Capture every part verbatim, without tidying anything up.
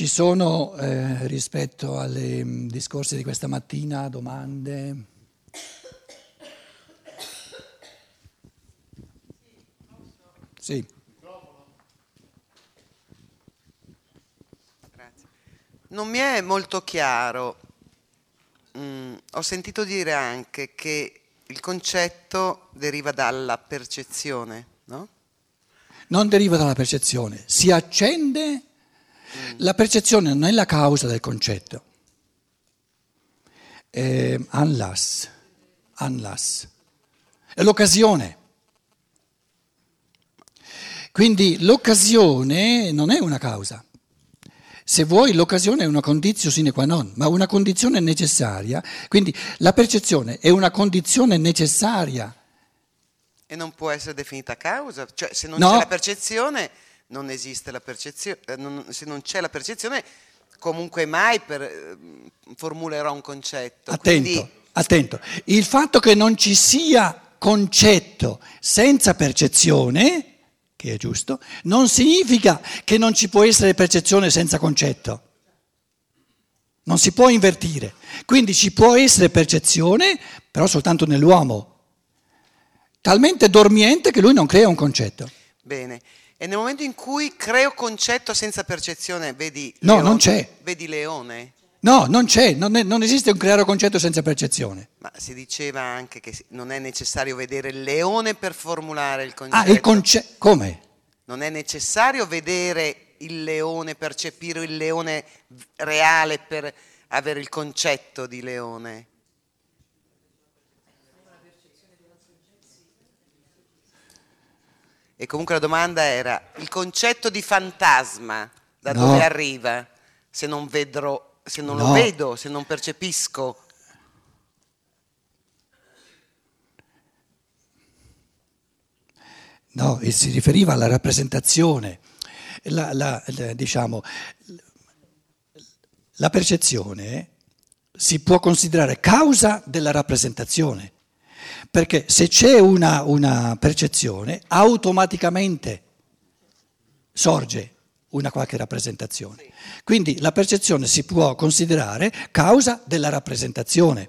Ci sono, eh, rispetto alle discorsi di questa mattina, domande? Sì. Grazie. Non mi è molto chiaro, mm, ho sentito dire anche che il concetto deriva dalla percezione, no? Non deriva dalla percezione, si accende. La percezione non è la causa del concetto. È anlass, anlass. È l'occasione. Quindi l'occasione non è una causa. Se vuoi, l'occasione è una condizione sine qua non, ma una condizione necessaria. Quindi la percezione è una condizione necessaria. E non può essere definita causa? Cioè, se non no. c'è la percezione... Non esiste la percezione, se non c'è la percezione, comunque mai per, formulerò un concetto. Attento, quindi... attento. Il fatto che non ci sia concetto senza percezione, che è giusto, non significa che non ci può essere percezione senza concetto. Non si può invertire. Quindi ci può essere percezione, però soltanto nell'uomo, talmente dormiente che lui non crea un concetto. Bene. E nel momento in cui creo concetto senza percezione, vedi no, Leone, non c'è. Vedi Leone? No, non c'è, non, è, non esiste un creare concetto senza percezione. Ma si diceva anche che non è necessario vedere il leone per formulare il concetto. Ah, il concetto, come? Non è necessario vedere il leone, percepire il leone reale per avere il concetto di leone. E comunque la domanda era, il concetto di fantasma, da no. dove arriva? Se non, vedrò, se non no. lo vedo, se non percepisco. No, e si riferiva alla rappresentazione. La, la, la, diciamo, la percezione si può considerare causa della rappresentazione. Perché se c'è una, una percezione, automaticamente sorge una qualche rappresentazione. Quindi la percezione si può considerare causa della rappresentazione.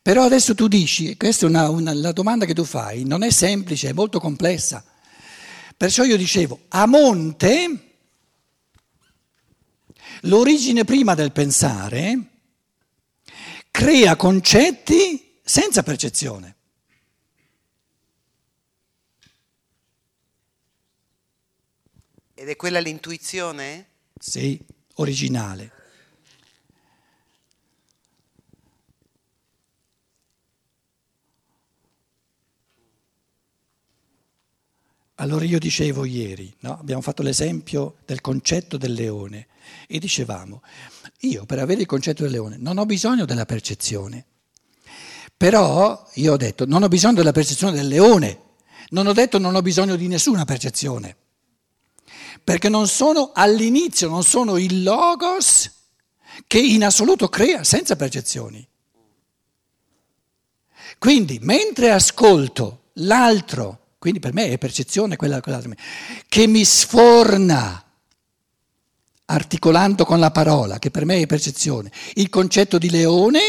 Però adesso tu dici, questa è una, una, la domanda che tu fai, non è semplice, è molto complessa. Perciò io dicevo, a monte, l'origine prima del pensare crea concetti senza percezione. Ed è quella l'intuizione? Sì, originale. Allora io dicevo ieri, no? Abbiamo fatto l'esempio del concetto del leone e dicevamo, io per avere il concetto del leone non ho bisogno della percezione. Però io ho detto non ho bisogno della percezione del leone, non ho detto non ho bisogno di nessuna percezione, perché non sono all'inizio, non sono il logos che in assoluto crea senza percezioni. Quindi mentre ascolto l'altro, quindi per me è percezione quella, quell'altro, che mi sforna articolando con la parola, che per me è percezione, il concetto di leone,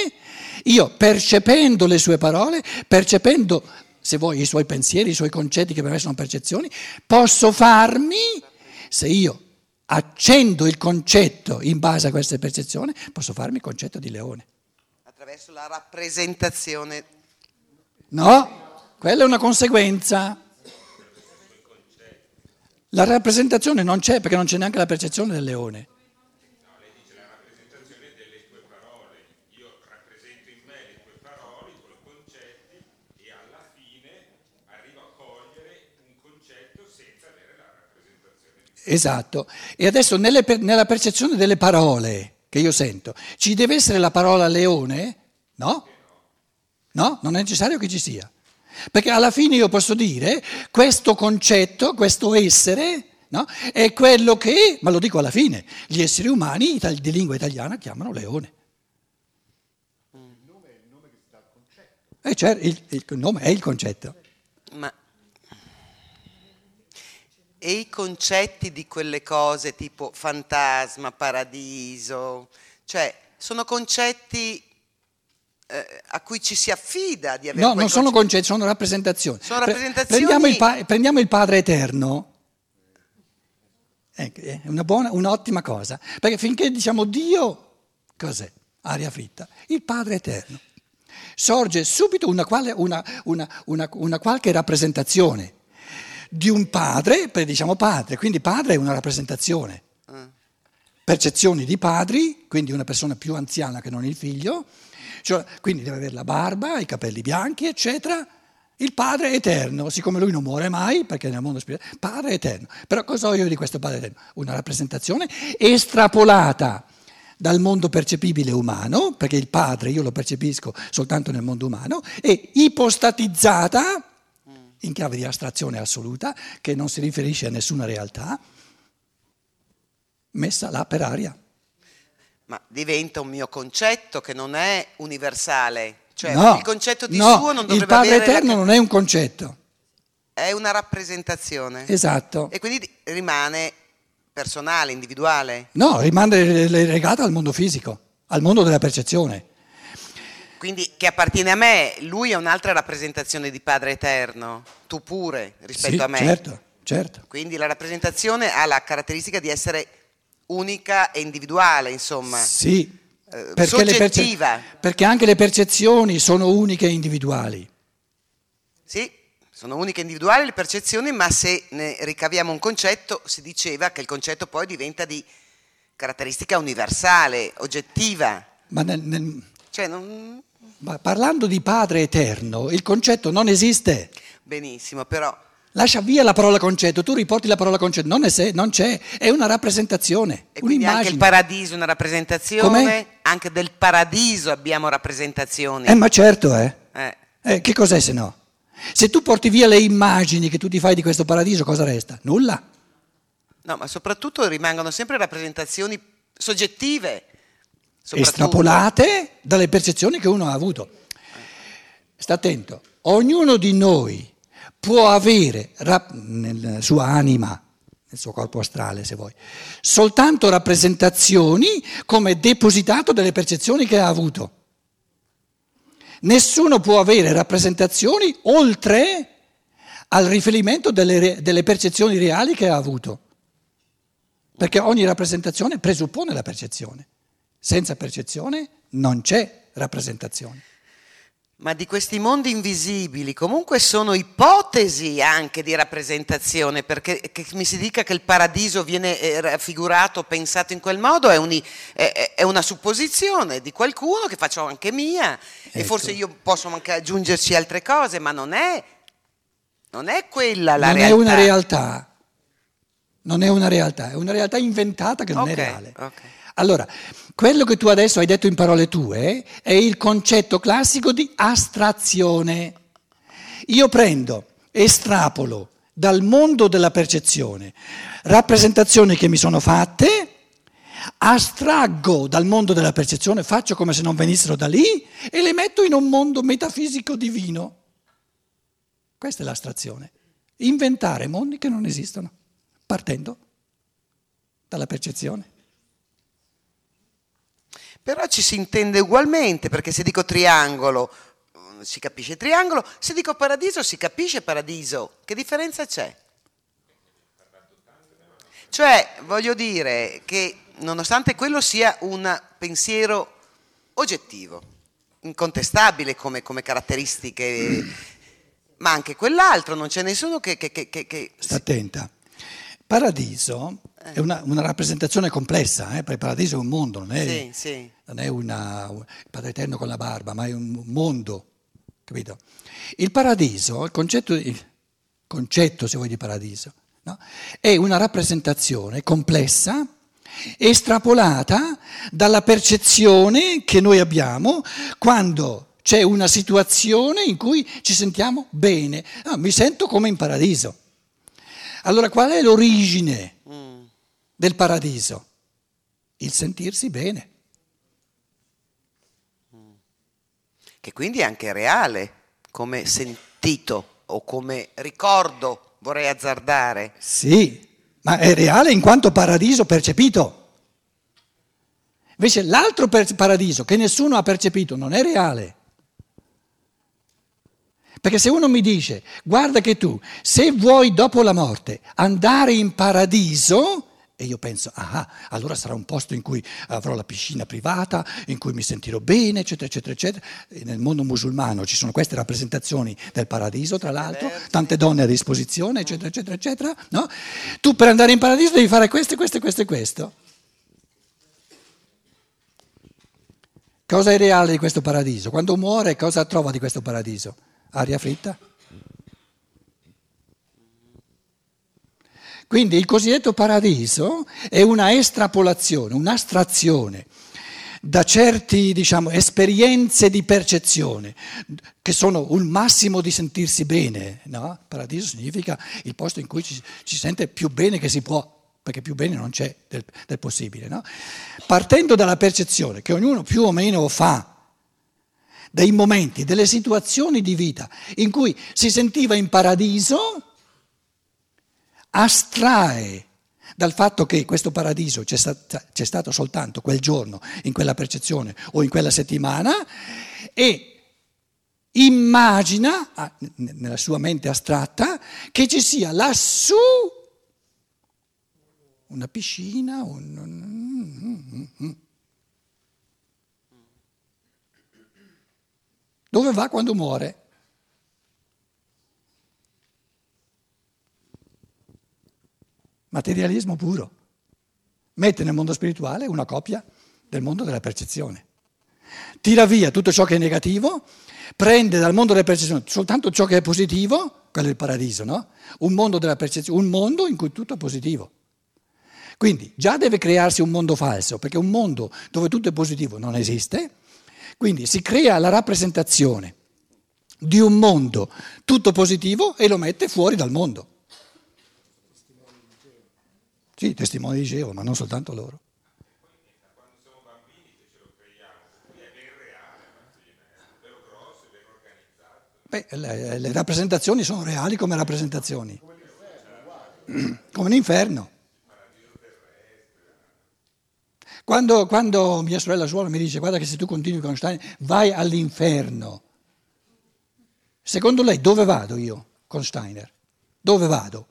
io percependo le sue parole, percependo, se vuoi, i suoi pensieri, i suoi concetti che per me sono percezioni, posso farmi, se io accendo il concetto in base a queste percezioni, posso farmi il concetto di leone. Attraverso la rappresentazione. No, quella è una conseguenza. La rappresentazione non c'è perché non c'è neanche la percezione del leone. No, lei dice la rappresentazione delle tue parole. Io rappresento in me le tue parole, i tuoi concetti e alla fine arrivo a cogliere un concetto senza avere la rappresentazione. Esatto. E adesso nelle, nella percezione delle parole che io sento, ci deve essere la parola leone? No? No, no, non è necessario che ci sia. Perché alla fine io posso dire questo concetto, questo essere, no, è quello che, ma lo dico alla fine, gli esseri umani di lingua italiana chiamano leone. Il nome è il nome che si dà al concetto. Eh, certo, il, il nome è il concetto. Ma e i concetti di quelle cose tipo fantasma, paradiso, cioè sono concetti eh, a cui ci si affida di avere. No, non sono concetti, sono rappresentazioni. Sono rappresentazioni. Prendiamo il, pa- prendiamo il Padre Eterno. È una buona, un'ottima cosa, perché finché diciamo Dio, cos'è? Aria fritta. Il Padre Eterno. Sorge subito una, quale, una, una, una, una qualche rappresentazione di un padre, diciamo padre, quindi padre è una rappresentazione. Percezioni di padri, quindi una persona più anziana che non il figlio, cioè, quindi deve avere la barba, i capelli bianchi, eccetera. Il Padre Eterno, siccome lui non muore mai, perché nel mondo spirituale, Padre Eterno. Però cosa ho io di questo Padre Eterno? Una rappresentazione estrapolata dal mondo percepibile umano, perché il Padre io lo percepisco soltanto nel mondo umano, e ipostatizzata, in chiave di astrazione assoluta, che non si riferisce a nessuna realtà, messa là per aria. Ma diventa un mio concetto che non è universale. Cioè no, il concetto di no, suo non dovrebbe il Padre avere Eterno la... non è un concetto. È una rappresentazione. Esatto. E quindi rimane personale, individuale. No, rimane legata al mondo fisico, al mondo della percezione. Quindi che appartiene a me, lui è un'altra rappresentazione di Padre Eterno, tu pure rispetto sì, a me. Certo, certo. Quindi la rappresentazione ha la caratteristica di essere unica e individuale, insomma. Sì. Perché, le perce- perché anche le percezioni sono uniche e individuali. Sì, sono uniche e individuali le percezioni, ma se ne ricaviamo un concetto, si diceva che il concetto poi diventa di caratteristica universale, oggettiva. Ma nel, nel... Cioè, non... ma parlando di Padre Eterno, il concetto non esiste. Benissimo, però... Lascia via la parola concetto, tu riporti la parola concetto, non, è, non c'è, è una rappresentazione, e un'immagine. Anche il paradiso è una rappresentazione. Com'è? Anche del paradiso abbiamo rappresentazioni. Eh ma certo, eh. eh. eh che cos'è se no? Se tu porti via le immagini che tu ti fai di questo paradiso, cosa resta? Nulla. No, ma soprattutto rimangono sempre rappresentazioni soggettive. Estrapolate dalle percezioni che uno ha avuto. Sta attento, ognuno di noi può avere rap- nella sua anima, nel suo corpo astrale se vuoi, soltanto rappresentazioni come depositato delle percezioni che ha avuto. Nessuno può avere rappresentazioni oltre al riferimento delle, re- delle percezioni reali che ha avuto, perché ogni rappresentazione presuppone la percezione. Senza percezione non c'è rappresentazione. Ma di questi mondi invisibili comunque sono ipotesi anche di rappresentazione, perché che mi si dica che il paradiso viene raffigurato, pensato in quel modo, è, un, è, è una supposizione di qualcuno che faccio anche mia, ecco. E forse io posso anche aggiungerci altre cose, ma non è, non è quella la non realtà. Non è una realtà, non è una realtà, è una realtà inventata che non okay, è reale. Okay. Allora, quello che tu adesso hai detto in parole tue è il concetto classico di astrazione. Io prendo, estrapolo dal mondo della percezione rappresentazioni che mi sono fatte, astraggo dal mondo della percezione, faccio come se non venissero da lì e le metto in un mondo metafisico divino. Questa è l'astrazione. Inventare mondi che non esistono, partendo dalla percezione. Però ci si intende ugualmente, perché se dico triangolo si capisce triangolo, se dico paradiso si capisce paradiso. Che differenza c'è? Cioè, voglio dire che nonostante quello sia un pensiero oggettivo, incontestabile come, come caratteristiche, ma anche quell'altro, non c'è nessuno che... che, che, che... Sta attenta. Paradiso è una, una rappresentazione complessa, eh? Perché il paradiso è un mondo, non è, sì, sì. Non è una, un Padre Eterno con la barba, ma è un mondo, capito? Il paradiso, il concetto, il concetto se vuoi di paradiso, no? È una rappresentazione complessa, estrapolata dalla percezione che noi abbiamo quando c'è una situazione in cui ci sentiamo bene, ah, mi sento come in paradiso. Allora, qual è l'origine mm. del paradiso? Il sentirsi bene. Mm. Che quindi è anche reale, come sentito o come ricordo vorrei azzardare. Sì, ma è reale in quanto paradiso percepito. Invece l'altro paradiso che nessuno ha percepito non è reale. Perché se uno mi dice, guarda che tu, se vuoi dopo la morte andare in paradiso, e io penso, ah, allora sarà un posto in cui avrò la piscina privata, in cui mi sentirò bene, eccetera, eccetera, eccetera. E nel mondo musulmano ci sono queste rappresentazioni del paradiso, tra l'altro, tante donne a disposizione, eccetera, eccetera, eccetera. No? Tu per andare in paradiso devi fare questo, questo, questo e questo. Cosa è reale di questo paradiso? Quando muore cosa trova di questo paradiso? Aria fritta. Quindi il cosiddetto paradiso è una estrapolazione, un'astrazione da certi, diciamo, esperienze di percezione che sono un massimo di sentirsi bene, no? Paradiso significa il posto in cui ci si sente più bene che si può, perché più bene non c'è del, del possibile, no? Partendo dalla percezione che ognuno più o meno fa dei momenti, delle situazioni di vita in cui si sentiva in paradiso, astrae dal fatto che questo paradiso c'è, stata, c'è stato soltanto quel giorno, in quella percezione o in quella settimana, e immagina nella sua mente astratta che ci sia lassù una piscina, un... Dove va quando muore? Materialismo puro. Mette nel mondo spirituale una copia del mondo della percezione. Tira via tutto ciò che è negativo, prende dal mondo della percezione soltanto ciò che è positivo, quello è il paradiso, no? Un mondo della percezione, un mondo in cui tutto è positivo. Quindi già deve crearsi un mondo falso, perché un mondo dove tutto è positivo non esiste. Quindi si crea la rappresentazione di un mondo tutto positivo e lo mette fuori dal mondo. Sì, testimoni di Geova, ma non soltanto loro. Quando siamo bambini che ce lo creiamo, qui è ben reale, è bello grosso, è ben organizzato. Beh, le, le rappresentazioni sono reali come rappresentazioni. Come l'inferno. Quando, quando mia sorella suora mi dice, guarda che se tu continui con Steiner vai all'inferno, secondo lei dove vado io con Steiner? Dove vado?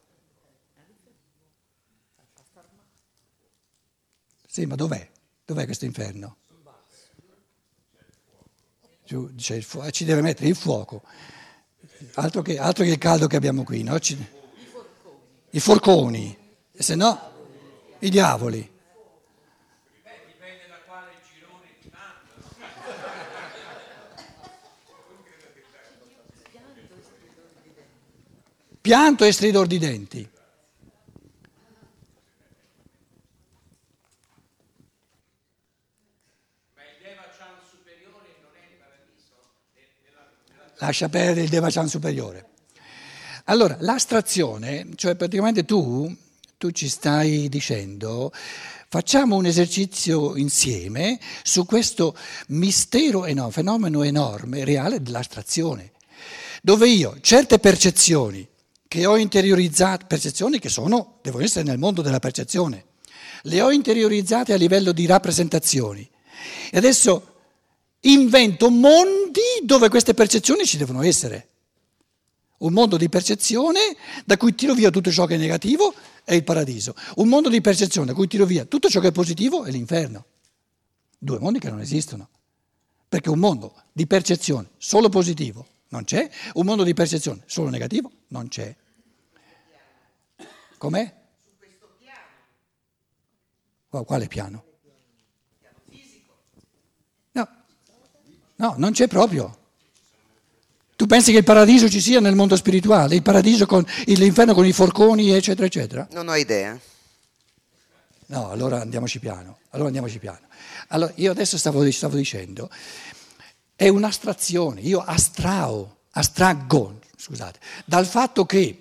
Sì, ma dov'è? Dov'è questo inferno? Giù, c'è il fuoco, ci deve mettere il fuoco, altro che, altro che il caldo che abbiamo qui, no? Ci, i forconi, e se no i diavoli. Pianto e stridor di denti. Ma il Devachan superiore non è il paradiso? Lascia perdere il Devachan superiore. Allora, l'astrazione, cioè praticamente tu, tu ci stai dicendo, facciamo un esercizio insieme su questo mistero enorme, fenomeno enorme, reale dell'astrazione, dove io certe percezioni che ho interiorizzato, percezioni che sono, devo essere nel mondo della percezione, le ho interiorizzate a livello di rappresentazioni e adesso invento mondi dove queste percezioni ci devono essere, un mondo di percezione da cui tiro via tutto ciò che è negativo è il paradiso, un mondo di percezione da cui tiro via tutto ciò che è positivo è l'inferno, due mondi che non esistono, perché un mondo di percezione solo positivo non c'è, un mondo di percezione solo negativo non c'è. Com'è? Su questo piano. Quale piano? Piano fisico. No, no, non c'è proprio. Tu pensi che il paradiso ci sia nel mondo spirituale? Il paradiso con l'inferno con i forconi, eccetera, eccetera? Non ho idea. No, allora andiamoci piano. Allora andiamoci piano. Allora, io adesso stavo, stavo dicendo, è un'astrazione. Io astrao, astraggo, scusate, dal fatto che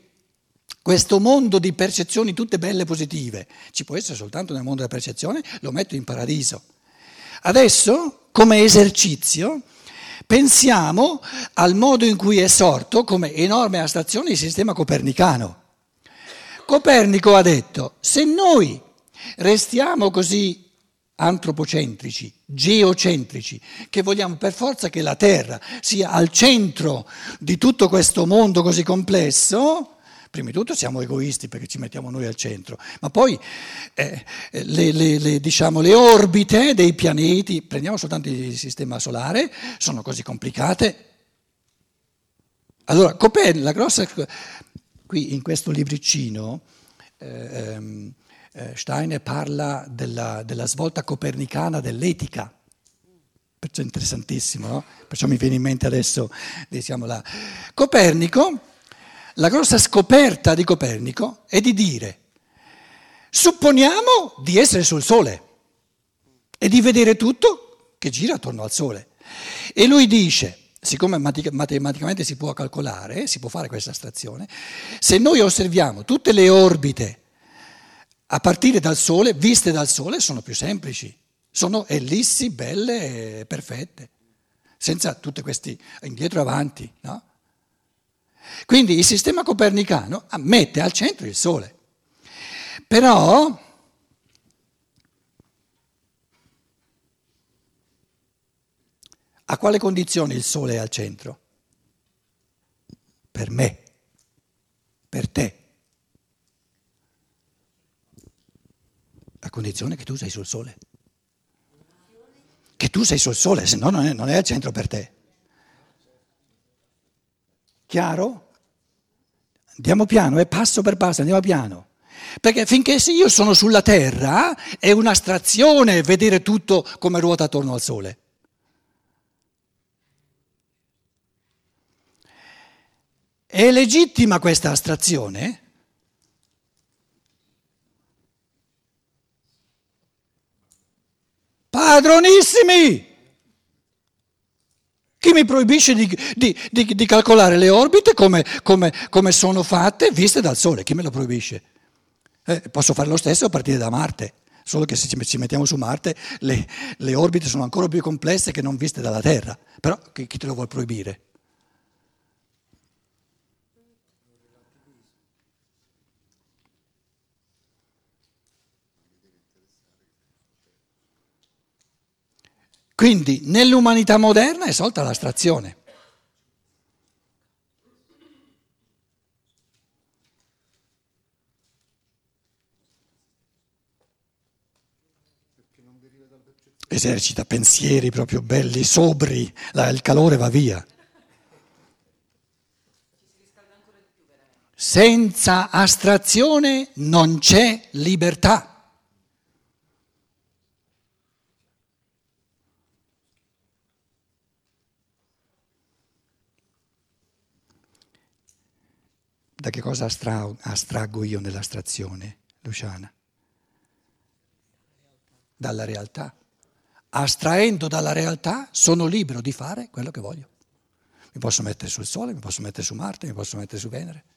questo mondo di percezioni tutte belle positive ci può essere soltanto nel mondo della percezione, lo metto in paradiso. Adesso, come esercizio, pensiamo al modo in cui è sorto come enorme astrazione il sistema copernicano. Copernico ha detto: se noi restiamo così antropocentrici, geocentrici, che vogliamo per forza che la Terra sia al centro di tutto questo mondo così complesso, prima di tutto siamo egoisti perché ci mettiamo noi al centro, ma poi eh, le, le, le, diciamo, le orbite dei pianeti, prendiamo soltanto il sistema solare, sono così complicate. Allora, Copernico, la grossa... Qui in questo libricino eh, eh, Steiner parla della, della svolta copernicana dell'etica, perciò è interessantissimo, no? Perciò mi viene in mente adesso, diciamo, la Copernico, la grossa scoperta di Copernico è di dire: supponiamo di essere sul Sole e di vedere tutto che gira attorno al Sole. E lui dice... Siccome matematicamente si può calcolare, si può fare questa astrazione, se noi osserviamo tutte le orbite a partire dal Sole, viste dal Sole, sono più semplici, sono ellissi, belle e perfette, senza tutti questi indietro e avanti, no? Quindi il sistema copernicano mette al centro il Sole. Però... a quale condizione il Sole è al centro? Per me, per te. A condizione che tu sei sul Sole. Che tu sei sul Sole, se no non è, non è al centro per te. Chiaro? Andiamo piano, è passo per passo, andiamo piano. Perché finché io sono sulla Terra è un'astrazione vedere tutto come ruota attorno al Sole. È legittima questa astrazione? Padronissimi! Chi mi proibisce di, di, di, di calcolare le orbite come, come, come sono fatte viste dal Sole? Chi me lo proibisce? Eh, posso fare lo stesso a partire da Marte, solo che se ci mettiamo su Marte le, le orbite sono ancora più complesse che non viste dalla Terra. Però chi, chi te lo vuol proibire? Quindi nell'umanità moderna è solta l'astrazione. Esercita pensieri proprio belli, sobri, il calore va via. Senza astrazione non c'è libertà. Da che cosa astra- astraggo io nell'astrazione, Luciana? Dalla realtà. Astraendo dalla realtà sono libero di fare quello che voglio. Mi posso mettere sul Sole, mi posso mettere su Marte, mi posso mettere su Venere.